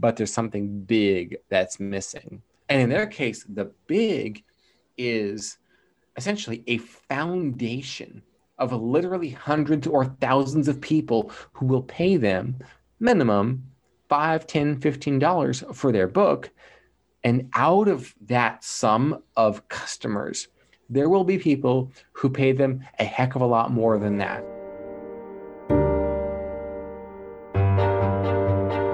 but there's something big that's missing. And in their case, the big is essentially a foundation of literally hundreds or thousands of people who will pay them minimum $5, $10, $15 for their book. And out of that sum of customers, there will be people who pay them a heck of a lot more than that.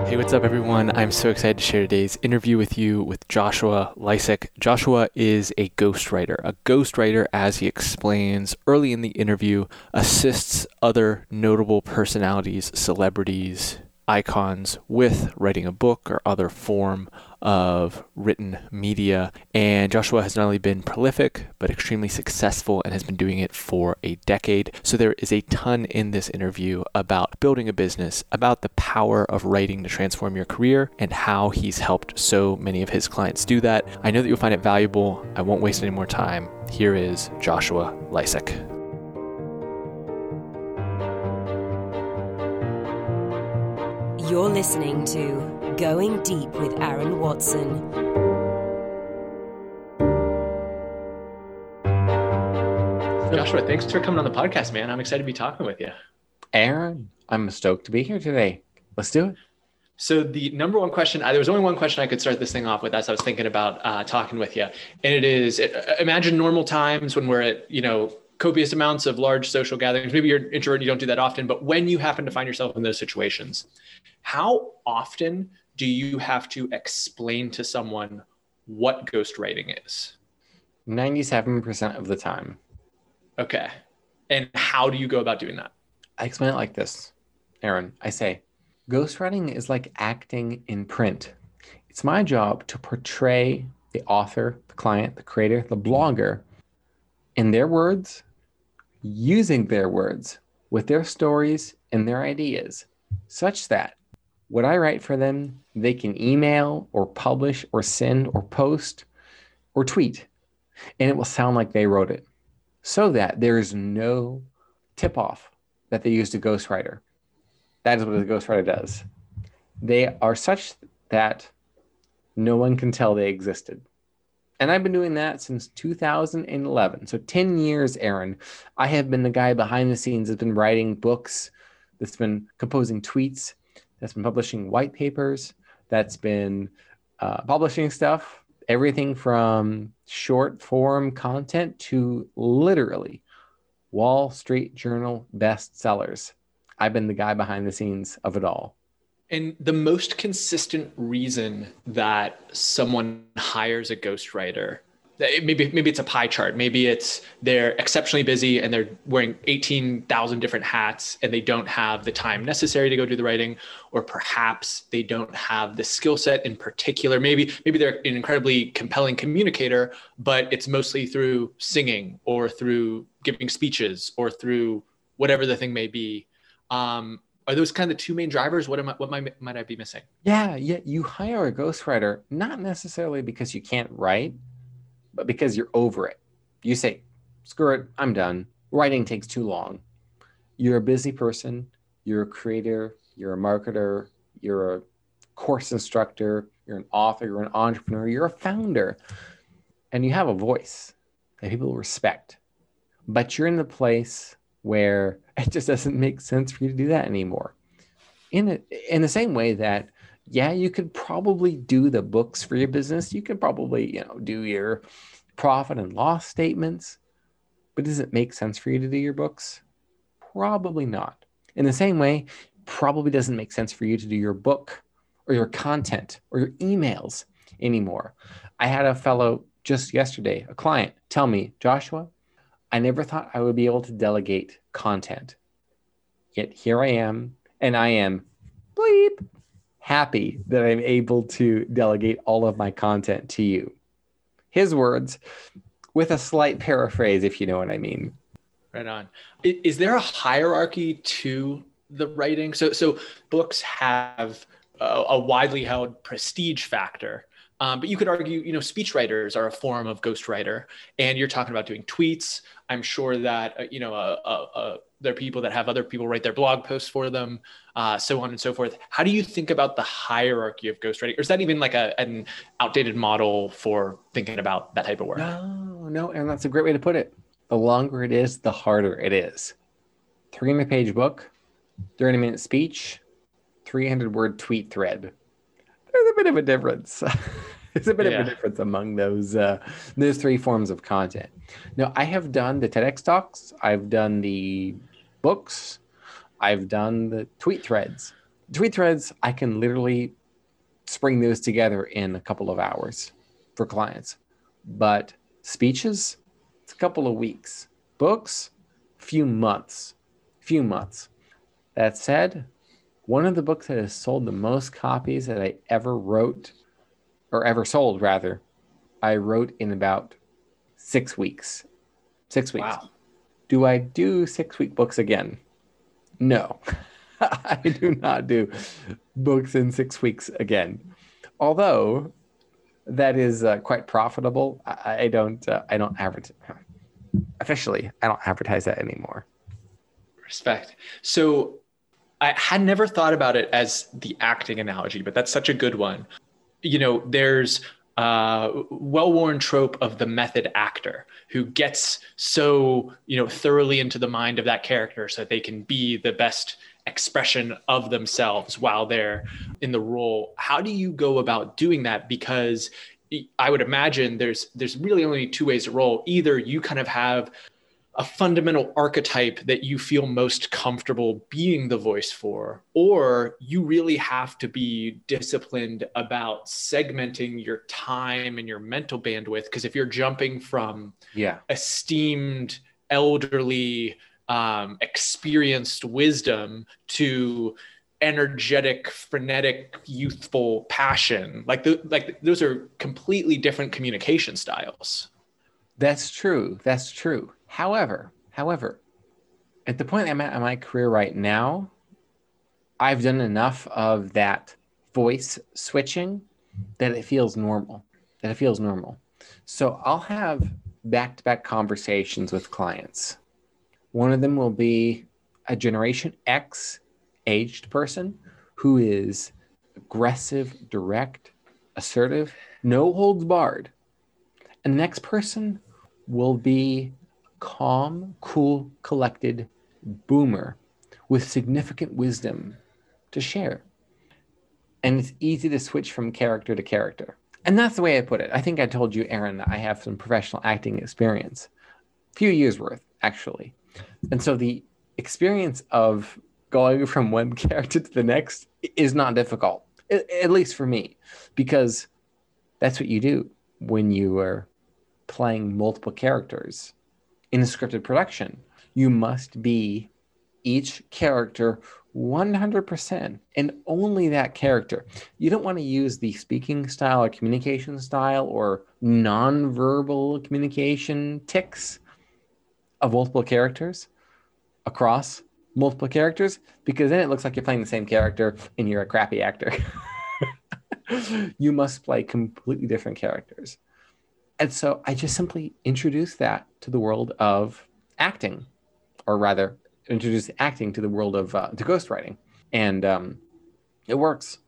Hey, what's up, everyone? I'm so excited to share today's interview with you with Joshua Lysak. Joshua is a ghostwriter. A ghostwriter, as he explains early in the interview, assists other notable personalities, celebrities, icons with writing a book or other form of written media. And Joshua has not only been prolific, but extremely successful and has been doing it for a decade. So there is a ton in this interview about building a business, about the power of writing to transform your career, and how he's helped so many of his clients do that. I know that you'll find it valuable. I won't waste any more time. Here is Joshua Lysak. You're listening to Going Deep with Aaron Watson. Joshua, thanks for coming on the podcast, man. I'm excited to be talking with you. Aaron, I'm stoked to be here today. Let's do it. So the number one question, there was only one question I could start this thing off with as I was thinking about talking with you. And it is, imagine normal times when we're at, copious amounts of large social gatherings. Maybe you're an introvert, you don't do that often, but when you happen to find yourself in those situations, how often do you have to explain to someone what ghostwriting is? 97% of the time. Okay. And how do you go about doing that? I explain it like this, Aaron. I say, ghostwriting is like acting in print. It's my job to portray the author, the client, the creator, the blogger in their words, using their words with their stories and their ideas, such that what I write for them, they can email or publish or send or post or tweet, and it will sound like they wrote it, so that there is no tip-off that they used a ghostwriter. That is what a ghostwriter does. They are such that no one can tell they existed. And I've been doing that since 2011. So 10 years, Aaron, I have been the guy behind the scenes that's been writing books, that's been composing tweets, that's been publishing white papers, that's been publishing stuff, everything from short form content to literally Wall Street Journal bestsellers. I've been the guy behind the scenes of it all. And the most consistent reason that someone hires a ghostwriter, maybe it's a pie chart, maybe it's they're exceptionally busy and they're wearing 18,000 different hats and they don't have the time necessary to go do the writing, or perhaps they don't have the skill set in particular. Maybe they're an incredibly compelling communicator, but it's mostly through singing or through giving speeches or through whatever the thing may be. Are those kind of the two main drivers? What might I be missing? Yeah. You hire a ghostwriter, not necessarily because you can't write, but because you're over it. You say, screw it, I'm done. Writing takes too long. You're a busy person. You're a creator. You're a marketer. You're a course instructor. You're an author. You're an entrepreneur. You're a founder. And you have a voice that people respect. But you're in the place where it just doesn't make sense for you to do that anymore. In the same way that, you could probably do the books for your business. You could probably, do your profit and loss statements, but does it make sense for you to do your books? Probably not. In the same way, probably doesn't make sense for you to do your book or your content or your emails anymore. I had a fellow just yesterday, a client, tell me, Joshua, I never thought I would be able to delegate content. Yet here I am, and I am happy that I'm able to delegate all of my content to you. His words, with a slight paraphrase, if you know what I mean. Right on. Is there a hierarchy to the writing? So books have a widely held prestige factor. But you could argue, speechwriters are a form of ghostwriter, and you're talking about doing tweets. I'm sure that, there are people that have other people write their blog posts for them, so on and so forth. How do you think about the hierarchy of ghostwriting? Or is that even like an outdated model for thinking about that type of work? No, and that's a great way to put it. The longer it is, the harder it is. 300-page book, 30-minute speech, 300-word tweet thread. There's a bit of a difference. There's a bit of a difference among those three forms of content. Now, I have done the TEDx talks. I've done the books. I've done the tweet threads. Tweet threads, I can literally spring those together in a couple of hours for clients. But speeches, it's a couple of weeks. Books, few months. That said, one of the books that has sold the most copies that I ever wrote, or ever sold rather, I wrote in about 6 weeks. 6 weeks. Wow. Do I do 6-week books again? No, I do not do books in 6 weeks again. Although that is quite profitable. I don't advertise officially. I don't advertise that anymore. Respect. So I had never thought about it as the acting analogy, but that's such a good one. There's a well-worn trope of the method actor who gets so, thoroughly into the mind of that character so that they can be the best expression of themselves while they're in the role. How do you go about doing that? Because I would imagine there's really only two ways to roll. Either you kind of have a fundamental archetype that you feel most comfortable being the voice for, or you really have to be disciplined about segmenting your time and your mental bandwidth. Because if you're jumping from esteemed, elderly, experienced wisdom to energetic, frenetic, youthful passion, those are completely different communication styles. That's true. However, at the point I'm at in my career right now, I've done enough of that voice switching that it feels normal, So I'll have back-to-back conversations with clients. One of them will be a Generation X aged person who is aggressive, direct, assertive, no holds barred. And the next person will be calm, cool, collected boomer with significant wisdom to share. And it's easy to switch from character to character. And that's the way I put it. I think I told you, Aaron, that I have some professional acting experience, a few years worth, actually. And so the experience of going from one character to the next is not difficult, at least for me, because that's what you do when you are playing multiple characters in a scripted production. You must be each character 100% and only that character. You don't want to use the speaking style or communication style or nonverbal communication tics of multiple characters across multiple characters, because then it looks like you're playing the same character and you're a crappy actor. You must play completely different characters. And so I just simply introduced that to the world of acting, or rather introduced acting to the world of to ghostwriting. And it works.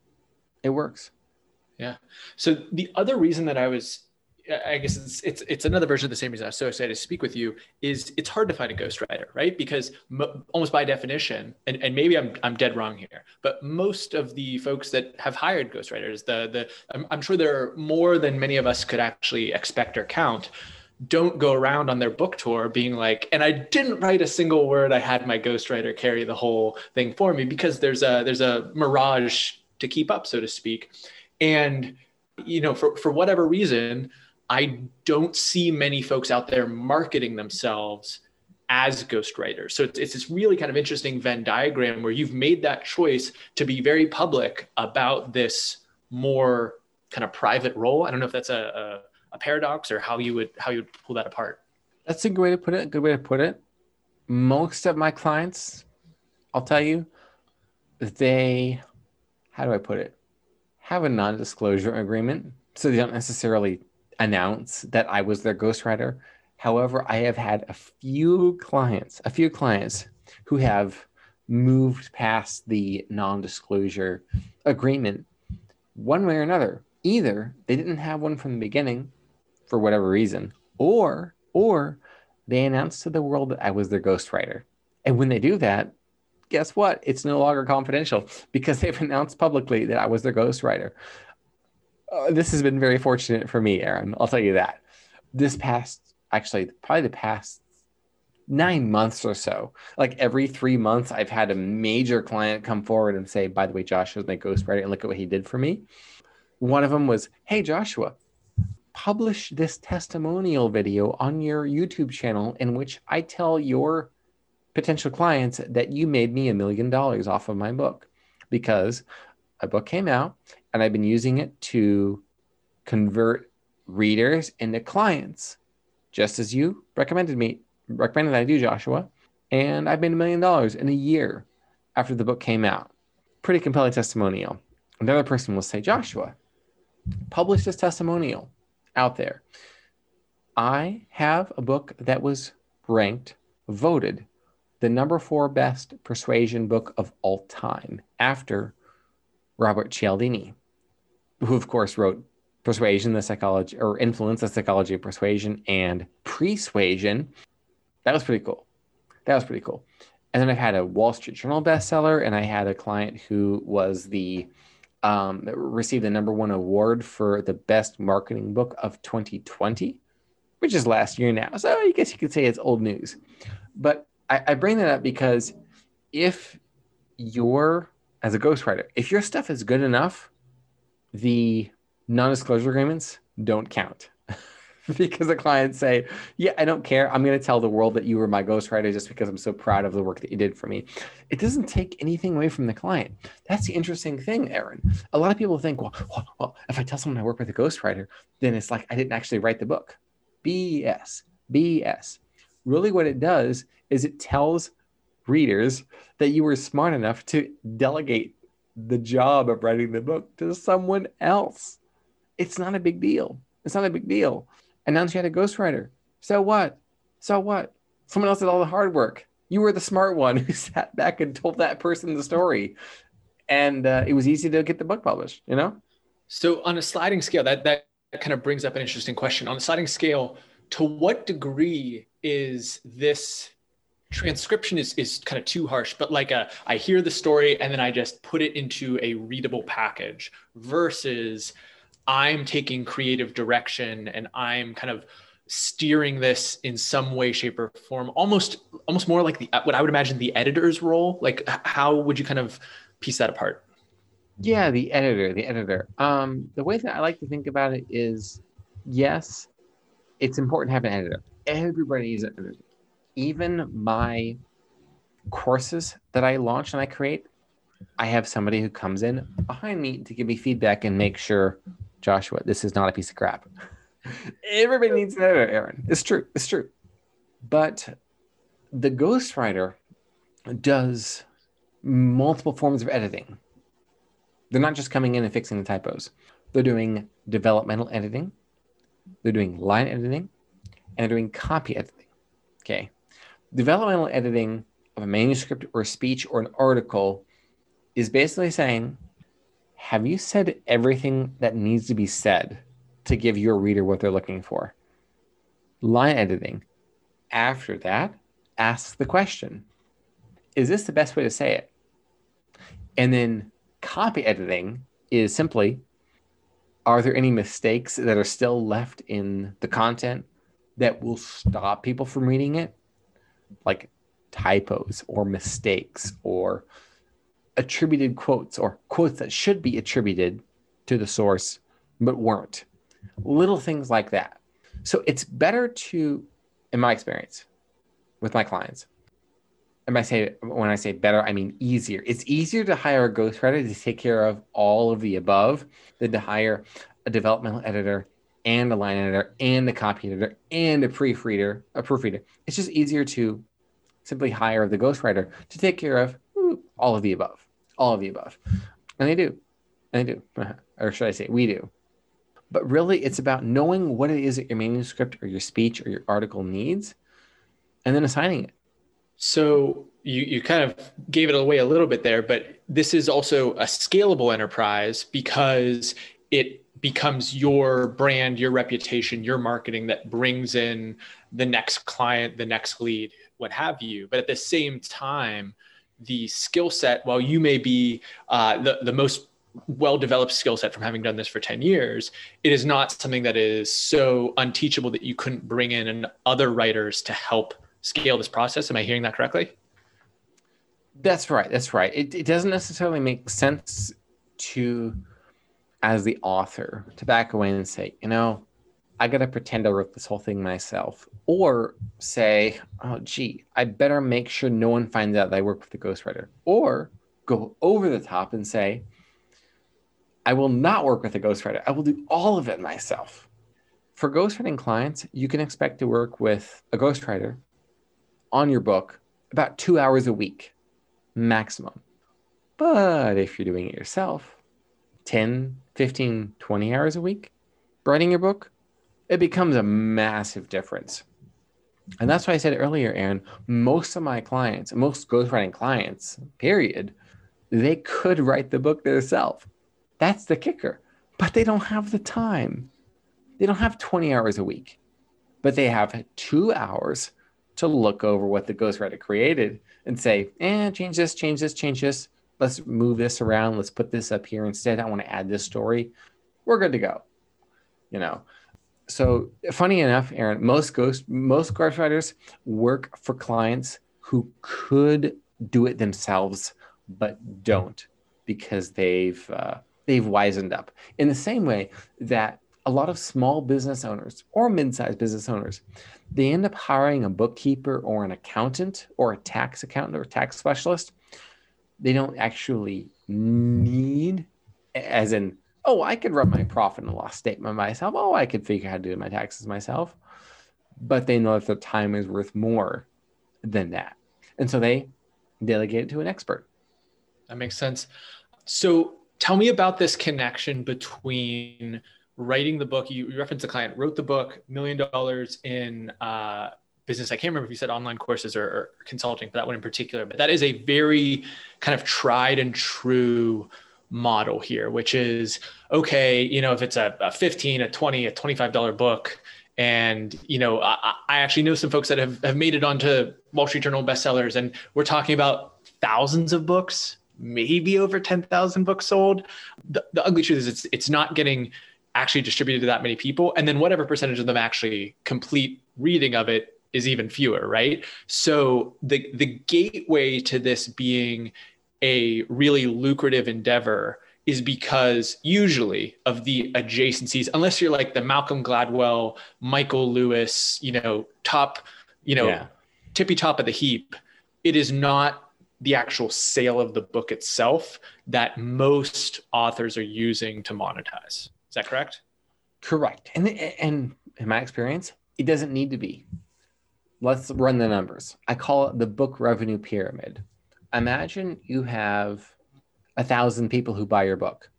Yeah. So the other reason that I guess it's another version of the same reason I was so excited to speak with you is it's hard to find a ghostwriter, right? Because almost by definition, and maybe I'm dead wrong here, but most of the folks that have hired ghostwriters, I'm sure there are more than many of us could actually expect or count, don't go around on their book tour being like, and I didn't write a single word. I had my ghostwriter carry the whole thing for me, because there's a mirage to keep up, so to speak. And, for whatever reason, I don't see many folks out there marketing themselves as ghostwriters. So it's this really kind of interesting Venn diagram where you've made that choice to be very public about this more kind of private role. I don't know if that's a paradox or how you would pull that apart. That's a good way to put it. Most of my clients, I'll tell you, they, how do I put it? have a non-disclosure agreement, so they don't necessarily announce that I was their ghostwriter. However, I have had a few clients who have moved past the non-disclosure agreement one way or another. Either they didn't have one from the beginning for whatever reason, or they announced to the world that I was their ghostwriter. And when they do that, guess what? It's no longer confidential because they've announced publicly that I was their ghostwriter. This has been very fortunate for me, Aaron. I'll tell you that. Probably the past 9 months or so, like every 3 months, I've had a major client come forward and say, by the way, Joshua was my ghostwriter and look at what he did for me. One of them was, hey, Joshua, publish this testimonial video on your YouTube channel in which I tell your potential clients that you made me $1 million off of my book, because a book came out and I've been using it to convert readers into clients, just as you recommended I do, Joshua, and I've made $1 million in a year after the book came out. Pretty compelling testimonial. Another person will say, Joshua, publish this testimonial out there. I have a book that was voted the number 4 best persuasion book of all time after Robert Cialdini, who of course wrote Persuasion, the Psychology, or Influence, the Psychology of Persuasion, and Pre-Suasion. That was pretty cool. And then I've had a Wall Street Journal bestseller, and I had a client who was received the number 1 award for the best marketing book of 2020, which is last year now. So I guess you could say it's old news. But I bring that up because as a ghostwriter, if your stuff is good enough, the non-disclosure agreements don't count. Because the clients say, yeah, I don't care. I'm going to tell the world that you were my ghostwriter just because I'm so proud of the work that you did for me. It doesn't take anything away from the client. That's the interesting thing, Aaron. A lot of people think, well, if I tell someone I work with a ghostwriter, then it's like I didn't actually write the book. BS. Really what it does is it tells readers that you were smart enough to delegate the job of writing the book to someone else. It's not a big deal. Announce you had a ghostwriter. So what? Someone else did all the hard work. You were the smart one who sat back and told that person the story. And it was easy to get the book published, you know? So on a sliding scale, that kind of brings up an interesting question. On a sliding scale, to what degree is this transcription is kind of too harsh, but like I hear the story and then I just put it into a readable package versus I'm taking creative direction and I'm kind of steering this in some way, shape, or form, almost more like what I would imagine the editor's role. Like, how would you kind of piece that apart? Yeah, the editor. The way that I like to think about it is, yes, it's important to have an editor. Everybody needs an editor. Even my courses that I launch and I create, I have somebody who comes in behind me to give me feedback and make sure, Joshua, this is not a piece of crap. Everybody needs an editor, Aaron. It's true. But the ghostwriter does multiple forms of editing. They're not just coming in and fixing the typos. They're doing developmental editing. They're doing line editing. And they're doing copy editing. Okay. Developmental editing of a manuscript or a speech or an article is basically saying, have you said everything that needs to be said to give your reader what they're looking for? Line editing. After that, ask the question, is this the best way to say it? And then copy editing is simply, are there any mistakes that are still left in the content that will stop people from reading it? Like typos or mistakes or attributed quotes or quotes that should be attributed to the source but weren't. Little things like that. So it's better to, in my experience with my clients, and when I say better, I mean easier. It's easier to hire a ghostwriter to take care of all of the above than to hire a developmental editor and a line editor and a copy editor and a proofreader. It's just easier to simply hire the ghostwriter to take care of all of the above. And they do. or should I say we do. But really, it's about knowing what it is that your manuscript or your speech or your article needs, and then assigning it. So you kind of gave it away a little bit there, but this is also a scalable enterprise because it becomes your brand, your reputation, your marketing that brings in the next client, the next lead, what have you. But at the same time, the skill set, while you may be the most well-developed skill set from having done this for 10 years, it is not something that is so unteachable that you couldn't bring in other writers to help scale this process. Am I hearing that correctly? That's right. That's right. It doesn't necessarily make sense to, as the author, to back away and say, you know, I got to pretend I wrote this whole thing myself, or say, oh, gee, I better make sure no one finds out that I work with the ghostwriter, or go over the top and say, I will not work with a ghostwriter. I will do all of it myself. For ghostwriting clients, you can expect to work with a ghostwriter on your book about 2 hours a week maximum. But if you're doing it yourself, 10, 15, 20 hours a week writing your book, it becomes a massive difference. And that's why I said earlier, Aaron, most of my clients, most ghostwriting clients, period, they could write the book themselves. That's the kicker. But they don't have the time. They don't have 20 hours a week, but they have 2 hours to look over what the ghostwriter created and say, change this, change this, change this. Let's move this around. Let's put this up here instead. I want to add this story. We're good to go. You know, so funny enough, Aaron, most ghostwriters work for clients who could do it themselves, but don't, because they've wisened up in the same way that a lot of small business owners or mid-sized business owners, they end up hiring a bookkeeper or an accountant or a tax accountant or a tax specialist. They don't actually need, as in, oh, I could run my profit and loss statement myself. Oh, I could figure out how to do my taxes myself. But they know that their time is worth more than that. And so they delegate it to an expert. That makes sense. So tell me about this connection between writing the book. You referenced the client wrote the book, $1 million in business. I can't remember if you said online courses or consulting for that one in particular, but that is a very kind of tried and true model here, which is, okay, you know, if it's a $15, a $20, a $25 book, and, you know, I actually know some folks that have made it onto Wall Street Journal bestsellers, and we're talking about thousands of books, maybe over 10,000 books sold. The ugly truth is it's not getting actually distributed to that many people. And then whatever percentage of them actually complete reading of it is even fewer, right? So the gateway to this being a really lucrative endeavor is because usually of the adjacencies, unless you're like the Malcolm Gladwell, Michael Lewis, you know, top, you know, tippy top of the heap, it is not the actual sale of the book itself that most authors are using to monetize. Is that correct? Correct. And in my experience, it doesn't need to be. Let's run the numbers. I call it the book revenue pyramid. Imagine you have 1,000 people who buy your book.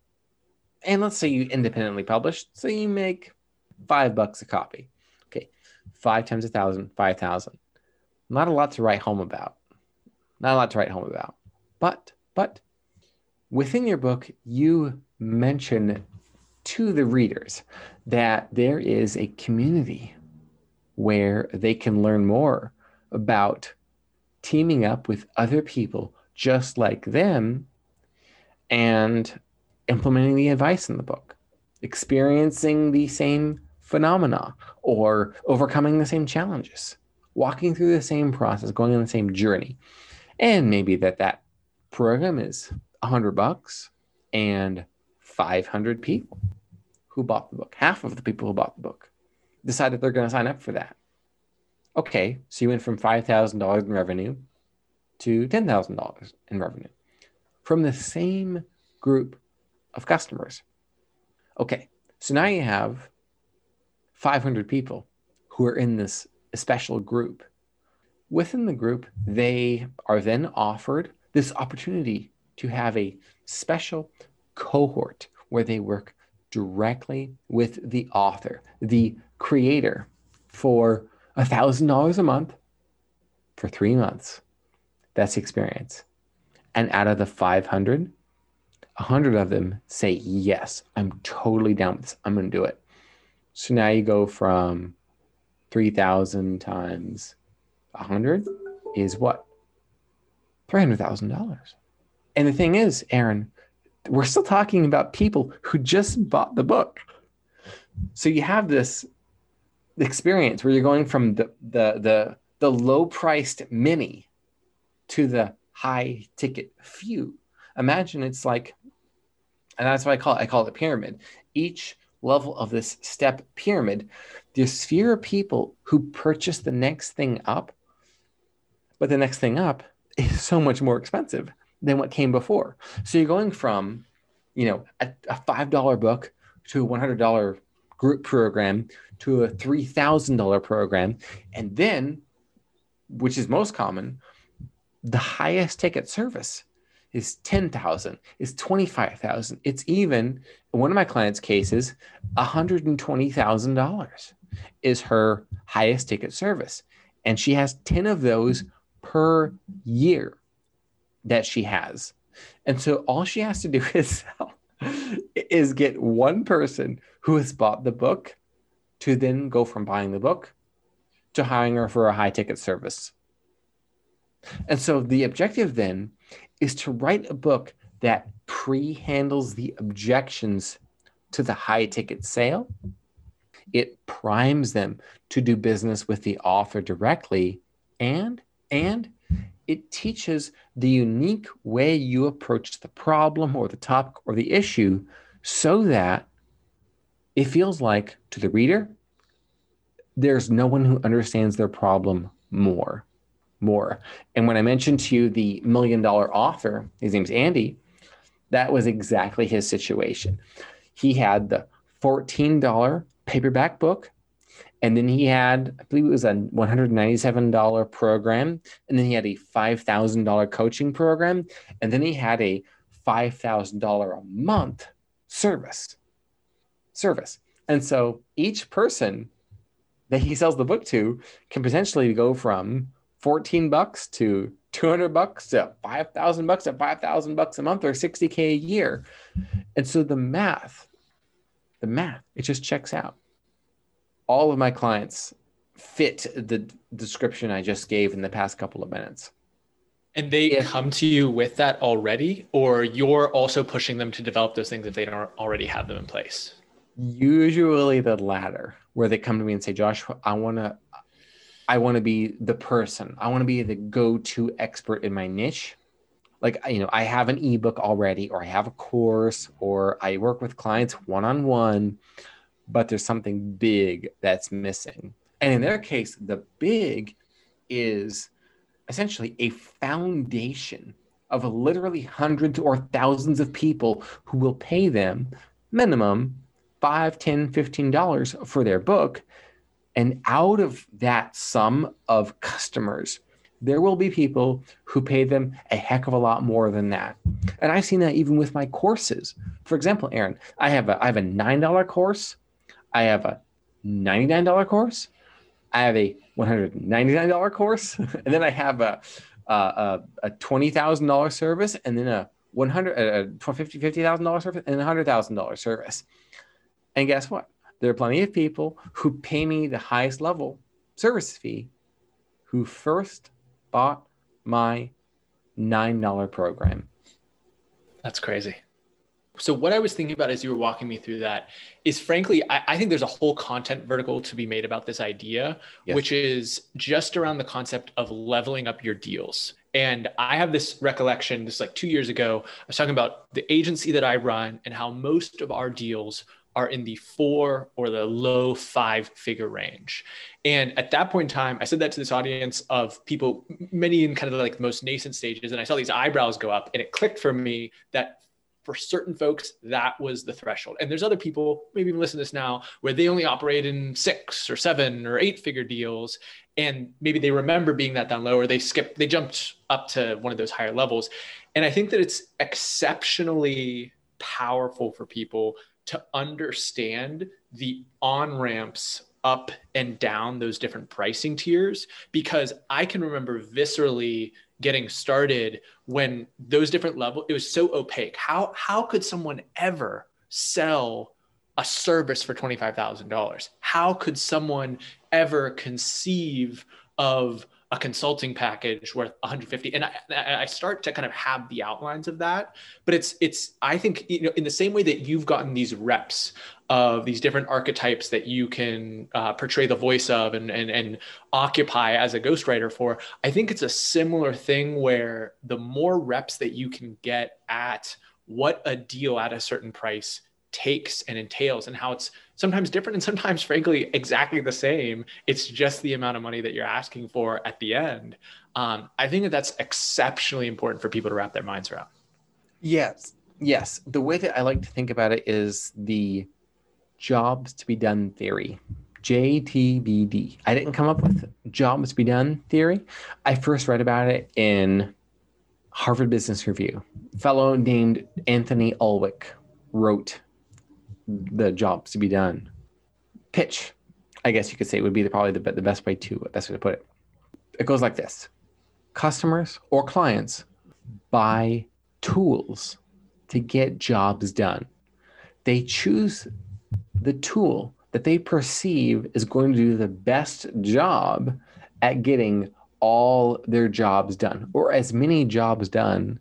And let's say you independently publish, so you make $5 a copy. Okay, 5 times 1,000, 5,000. Not a lot to write home about. But within your book, you mention to the readers that there is a community where they can learn more about teaming up with other people just like them and implementing the advice in the book, experiencing the same phenomena or overcoming the same challenges, walking through the same process, going on the same journey. And maybe that program is $100 and 500 people who bought the book. Half of the people who bought the book decided they're going to sign up for that. Okay, so you went from $5,000 in revenue to $10,000 in revenue from the same group of customers. Okay, so now you have 500 people who are in this special group. Within the group, they are then offered this opportunity to have a special cohort where they work directly with the author, the creator, for $1,000 a month for 3 months. That's the experience. And out of the 500, 100 of them say, yes, I'm totally down with this. I'm going to do it. So now you go from 3,000 times 100 is what? $300,000. And the thing is, Aaron, we're still talking about people who just bought the book. So you have this experience where you're going from the low-priced mini to the high-ticket few. Imagine it's like, and that's what I call it a pyramid. Each level of this step pyramid, the sphere of people who purchase the next thing up, but the next thing up is so much more expensive than what came before. So you're going from, a $5 book to a $100 group program to a $3,000 program. And then, which is most common, the highest ticket service is $10,000, is $25,000. It's even, in one of my clients' cases, $120,000 is her highest ticket service. And she has 10 of those per year that she has. And so all she has to do is get one person who has bought the book to then go from buying the book to hiring her for a high ticket service. And so the objective then is to write a book that pre-handles the objections to the high ticket sale. It primes them to do business with the author directly, and it teaches the unique way you approach the problem or the topic or the issue so that it feels like, to the reader, there's no one who understands their problem more. And when I mentioned to you the $1 million author, his name's Andy, that was exactly his situation. He had the $14 paperback book, and then he had, I believe it was a $197 program, and then he had a $5,000 coaching program, and then he had a $5,000 a month service. And so each person that he sells the book to can potentially go from $14 to $200 to $5,000 to $5,000 a month or $60K a year. And so the math, it just checks out. All of my clients fit the description I just gave in the past couple of minutes. And they come to you with that already, or you're also pushing them to develop those things if they don't already have them in place? Usually the latter, where they come to me and say, Joshua, I want to be the person. I want to be the go-to expert in my niche. Like, I have an ebook already, or I have a course, or I work with clients one-on-one, but there's something big that's missing. And in their case, the big is essentially a foundation of literally hundreds or thousands of people who will pay them minimum $5, $10, $15 for their book. And out of that sum of customers, there will be people who pay them a heck of a lot more than that. And I've seen that even with my courses. For example, Aaron, I have a $9 course. I have a $99 course. I have a $199 course. And then I have a $20,000 service, and then $50,000 service, and a $100,000 service. And guess what? There are plenty of people who pay me the highest level service fee who first bought my $9 program. That's crazy. So what I was thinking about as you were walking me through that is, frankly, I think there's a whole content vertical to be made about this idea, yes, which is just around the concept of leveling up your deals. And I have this recollection, this is like 2 years ago, I was talking about the agency that I run and how most of our deals are in the 4 or the low 5-figure range. And at that point in time, I said that to this audience of people, many in kind of like the most nascent stages. And I saw these eyebrows go up, and it clicked for me that for certain folks, that was the threshold. And there's other people, maybe even listen to this now, where they only operate in 6 or 7 or 8-figure deals. And maybe they remember being that down low, or they jumped up to one of those higher levels. And I think that it's exceptionally powerful for people to understand the on-ramps up and down those different pricing tiers, because I can remember viscerally getting started when those different levels, it was so opaque. How could someone ever sell a service for $25,000? How could someone ever conceive of a consulting package worth $150,000? And I start to kind of have the outlines of that, but it's, I think, you know, in the same way that you've gotten these reps of these different archetypes that you can portray the voice of and occupy as a ghostwriter for, I think it's a similar thing where the more reps that you can get at what a deal at a certain price takes and entails, and how it's sometimes different and sometimes, frankly, exactly the same. It's just the amount of money that you're asking for at the end. I think that that's exceptionally important for people to wrap their minds around. Yes. The way that I like to think about it is the jobs to be done theory, JTBD. I didn't come up with jobs to be done theory. I first read about it in Harvard Business Review. A fellow named Anthony Ulwick wrote the jobs to be done pitch, I guess you could say, would be probably the best way to put it. It goes like this. Customers or clients buy tools to get jobs done. They choose the tool that they perceive is going to do the best job at getting all their jobs done, or as many jobs done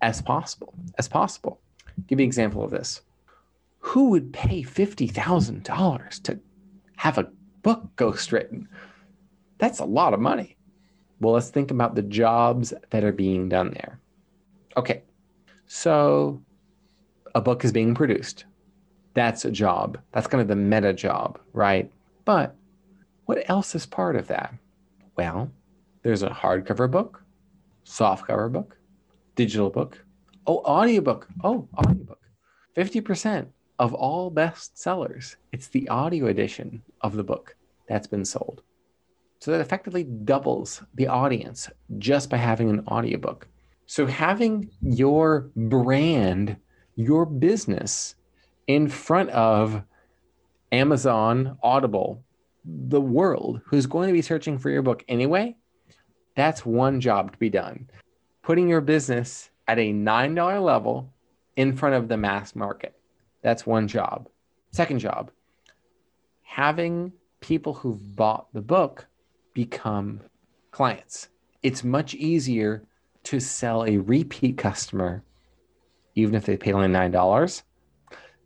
as possible. Give me an example of this. Who would pay $50,000 to have a book ghostwritten? That's a lot of money. Well, let's think about the jobs that are being done there. Okay, so a book is being produced. That's a job. That's kind of the meta job, right? But what else is part of that? Well, there's a hardcover book, softcover book, digital book, audiobook. 50%. Of all bestsellers, it's the audio edition of the book that's been sold. So that effectively doubles the audience just by having an audiobook. So having your brand, your business in front of Amazon, Audible, the world who's going to be searching for your book anyway, that's one job to be done. Putting your business at a $9 level in front of the mass market. That's one job. Second job, having people who've bought the book become clients. It's much easier to sell a repeat customer, even if they pay only $9,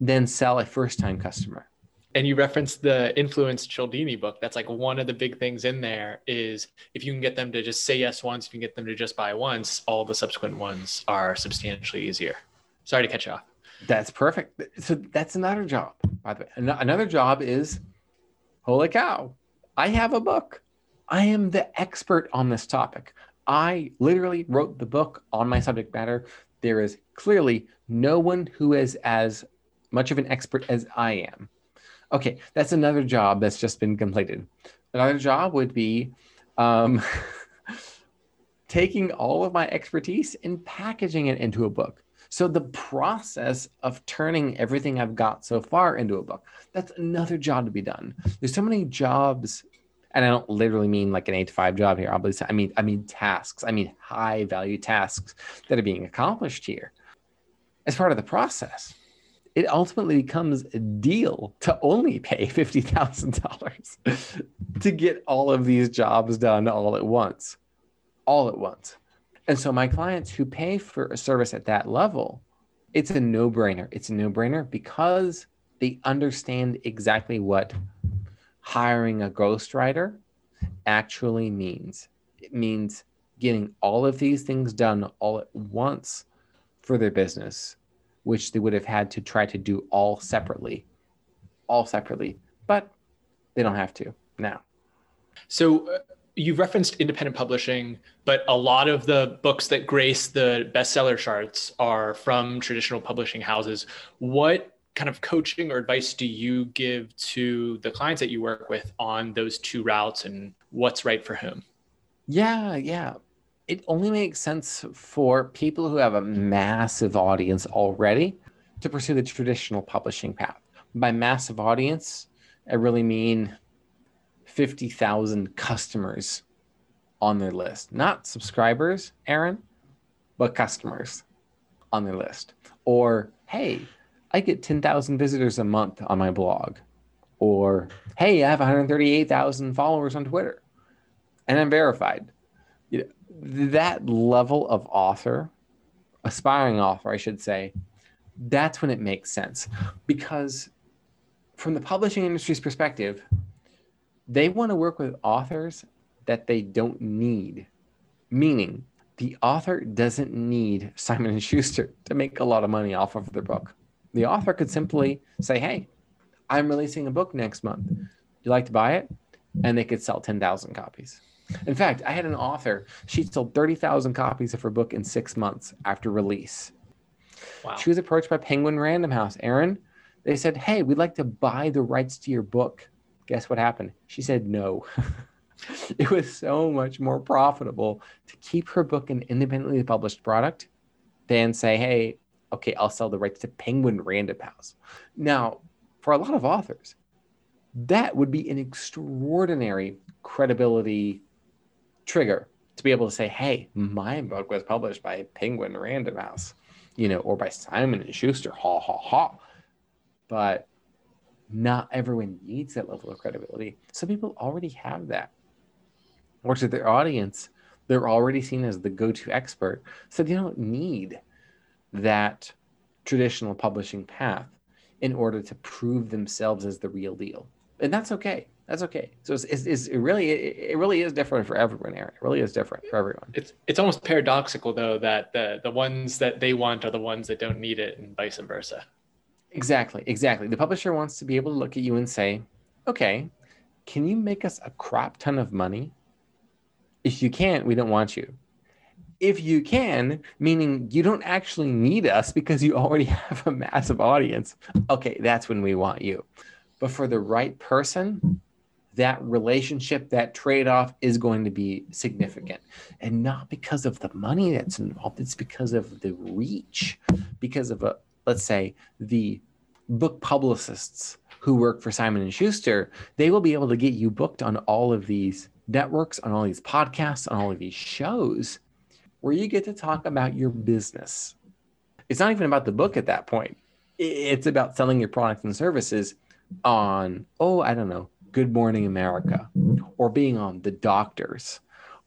than sell a first-time customer. And you referenced the Influence Cialdini book. That's like one of the big things in there is if you can get them to just say yes once, if you can get them to just buy once, all the subsequent ones are substantially easier. Sorry to cut you off. That's perfect. So that's another job, by the way. Another job is, holy cow, I have a book. I am the expert on this topic. I literally wrote the book on my subject matter. There is clearly no one who is as much of an expert as I am. Okay, that's another job that's just been completed. Another job would be taking all of my expertise and packaging it into a book. So the process of turning everything I've got so far into a book, that's another job to be done. There's so many jobs, and I don't literally mean like an 8-to-5 job here, obviously. I mean tasks. I mean high value tasks that are being accomplished here. As part of the process, it ultimately becomes a deal to only pay $50,000 to get all of these jobs done all at once. And so my clients who pay for a service at that level, it's a no-brainer. It's a no-brainer because they understand exactly what hiring a ghostwriter actually means. It means getting all of these things done all at once for their business, which they would have had to try to do all separately, but they don't have to now. So you referenced independent publishing, but a lot of the books that grace the bestseller charts are from traditional publishing houses. What kind of coaching or advice do you give to the clients that you work with on those two routes and what's right for whom? Yeah. It only makes sense for people who have a massive audience already to pursue the traditional publishing path. By massive audience, I really mean 50,000 customers on their list. Not subscribers, Aaron, but customers on their list. Or, hey, I get 10,000 visitors a month on my blog. Or, hey, I have 138,000 followers on Twitter, and I'm verified. You know, that level of author, aspiring author, I should say, that's when it makes sense. Because from the publishing industry's perspective, they want to work with authors that they don't need. Meaning, the author doesn't need Simon & Schuster to make a lot of money off of their book. The author could simply say, hey, I'm releasing a book next month. You like to buy it? And they could sell 10,000 copies. In fact, I had an author, she sold 30,000 copies of her book in 6 months after release. Wow. She was approached by Penguin Random House. Aaron, they said, hey, we'd like to buy the rights to your book. Guess what happened? She said no. It was so much more profitable to keep her book an independently published product than say, hey, okay, I'll sell the rights to Penguin Random House. Now, for a lot of authors, that would be an extraordinary credibility trigger to be able to say, hey, my book was published by Penguin Random House, you know, or by Simon & Schuster, ha, ha, ha. But not everyone needs that level of credibility. Some people already have that. Works with their audience, they're already seen as the go-to expert, so they don't need that traditional publishing path in order to prove themselves as the real deal. And that's okay. That's okay. So it really is different for everyone, Aaron. It really is different for everyone. It's almost paradoxical, though, that the ones that they want are the ones that don't need it, and vice versa. Exactly. The publisher wants to be able to look at you and say, okay, can you make us a crap ton of money? If you can't, we don't want you. If you can, meaning you don't actually need us because you already have a massive audience, okay, that's when we want you. But for the right person, that relationship, that trade-off is going to be significant. And not because of the money that's involved, it's because of the reach, because of, let's say, the book publicists who work for Simon & Schuster, they will be able to get you booked on all of these networks, on all these podcasts, on all of these shows, where you get to talk about your business. It's not even about the book at that point. It's about selling your products and services on, Good Morning America, or being on The Doctors,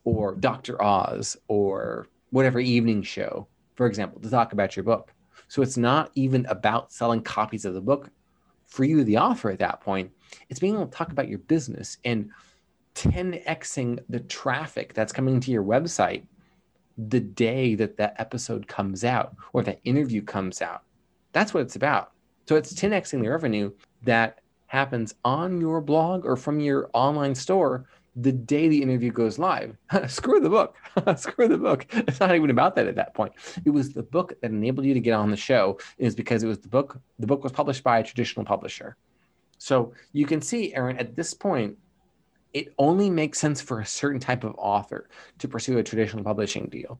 or Dr. Oz, or whatever evening show, for example, to talk about your book. So it's not even about selling copies of the book for you, the author, at that point. It's being able to talk about your business and 10xing the traffic that's coming to your website the day that episode comes out or that interview comes out. That's what it's about. So it's 10xing the revenue that happens on your blog or from your online store the day the interview goes live. Screw the book. Screw the book. It's not even about that at that point. It was the book that enabled you to get on the show, is because it was the book. The book was published by a traditional publisher. So you can see, Aaron, at this point, it only makes sense for a certain type of author to pursue a traditional publishing deal.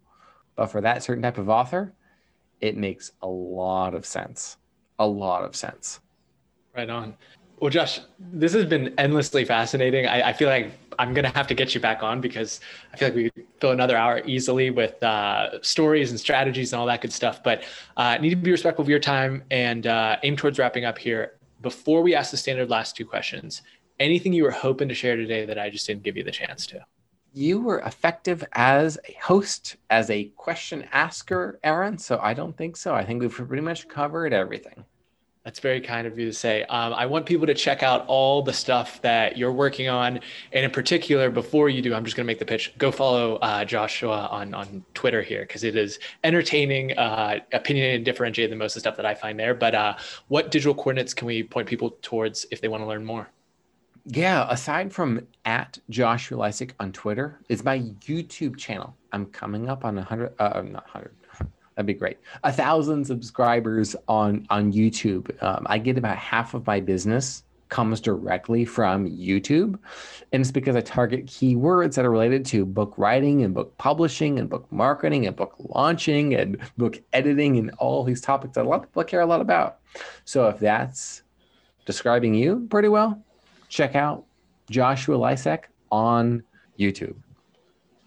But for that certain type of author, it makes a lot of sense. A lot of sense. Right on. Well, Josh, this has been endlessly fascinating. I feel like I'm going to have to get you back on, because I feel like we could fill another hour easily with stories and strategies and all that good stuff. But I need to be respectful of your time and aim towards wrapping up here. Before we ask the standard last two questions, anything you were hoping to share today that I just didn't give you the chance to? You were effective as a host, as a question asker, Aaron. So I don't think so. I think we've pretty much covered everything. That's very kind of you to say. I want people to check out all the stuff that you're working on. And in particular, before you do, I'm just going to make the pitch. Go follow Joshua on Twitter here, because it is entertaining, opinionated, and differentiated than most of the stuff that I find there. But what digital coordinates can we point people towards if they want to learn more? Yeah, aside from at Joshua Lysak on Twitter, it's my YouTube channel. I'm coming up on 100. That'd be great. 1,000 subscribers on YouTube. I get about half of my business comes directly from YouTube. And it's because I target keywords that are related to book writing and book publishing and book marketing and book launching and book editing and all these topics that a lot of people care a lot about. So if that's describing you pretty well, check out Joshua Lysak on YouTube.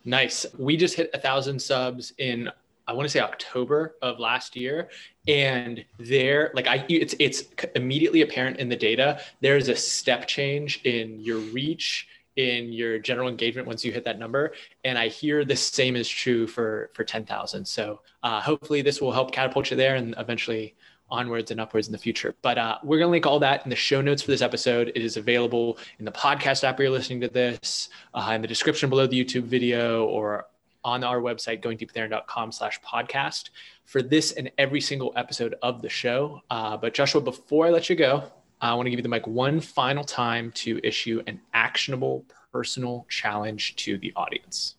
Nice. We just hit 1,000 subs in, I want to say October of last year. And there, like it's immediately apparent in the data, there is a step change in your reach, in your general engagement once you hit that number. And I hear the same is true for 10,000. So hopefully this will help catapult you there and eventually onwards and upwards in the future. But we're going to link all that in the show notes for this episode. It is available in the podcast app where you're listening to this, in the description below the YouTube video, or on our website, goingdeepwithaaron.com/podcast, for this and every single episode of the show. But Joshua, before I let you go, I want to give you the mic one final time to issue an actionable personal challenge to the audience.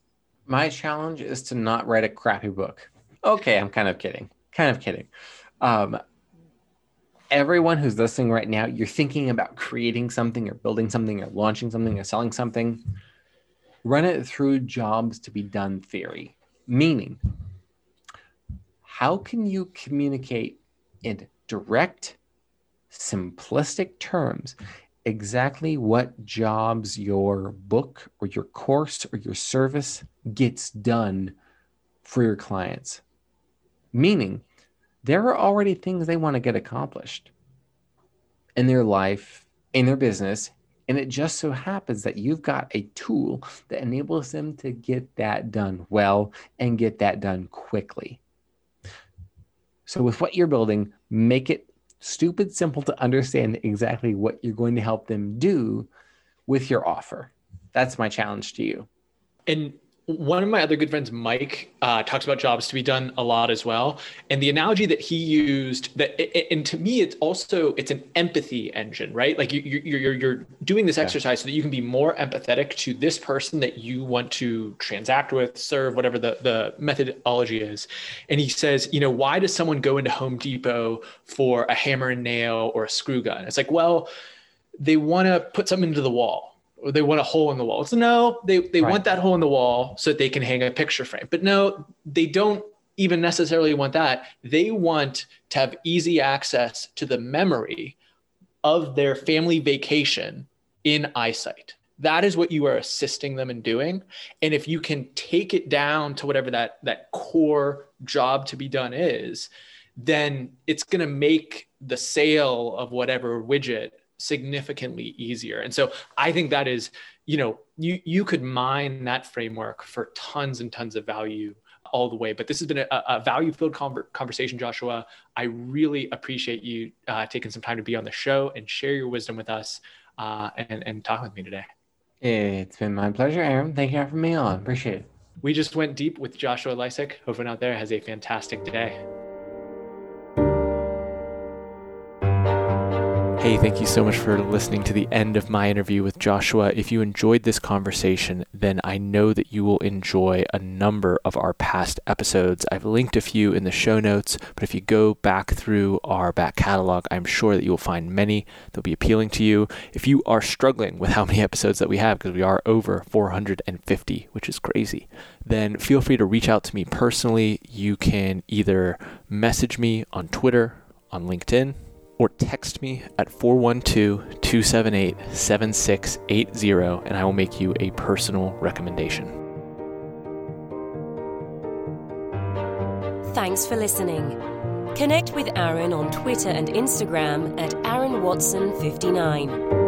My challenge is to not write a crappy book. Okay, I'm kind of kidding. Everyone who's listening right now, you're thinking about creating something or building something or launching something or selling something. Run it through jobs to be done theory, meaning how can you communicate in direct, simplistic terms exactly what jobs your book or your course or your service gets done for your clients? Meaning there are already things they want to get accomplished in their life, in their business, and it just so happens that you've got a tool that enables them to get that done well and get that done quickly. So with what you're building, make it stupid simple to understand exactly what you're going to help them do with your offer. That's my challenge to you. And one of my other good friends, Mike, talks about jobs to be done a lot as well. And the analogy that he used, and to me, it's an empathy engine, right? Like you're doing this exercise so that you can be more empathetic to this person that you want to transact with, serve, whatever the methodology is. And he says, why does someone go into Home Depot for a hammer and nail or a screw gun? It's like, well, they want to put something into the wall. Or they want a hole in the wall. So no, they want that hole in the wall so that they can hang a picture frame. But no, they don't even necessarily want that. They want to have easy access to the memory of their family vacation in eyesight. That is what you are assisting them in doing. And if you can take it down to whatever that core job to be done is, then it's going to make the sale of whatever widget significantly easier. And so I think that is, you could mine that framework for tons and tons of value all the way. But this has been a value-filled conversation, Joshua. I really appreciate you taking some time to be on the show and share your wisdom with us and talk with me today. It's been my pleasure, Aaron. Thank you for having me on. Appreciate it. We just went deep with Joshua Lysak. Hope everyone out there has a fantastic day. Hey, thank you so much for listening to the end of my interview with Joshua. If you enjoyed this conversation, then I know that you will enjoy a number of our past episodes. I've linked a few in the show notes, but if you go back through our back catalog, I'm sure that you will find many that'll be appealing to you. If you are struggling with how many episodes that we have, because we are over 450, which is crazy, then feel free to reach out to me personally. You can either message me on Twitter, on LinkedIn, or text me at 412-278-7680, and I will make you a personal recommendation. Thanks for listening. Connect with Aaron on Twitter and Instagram at AaronWatson59.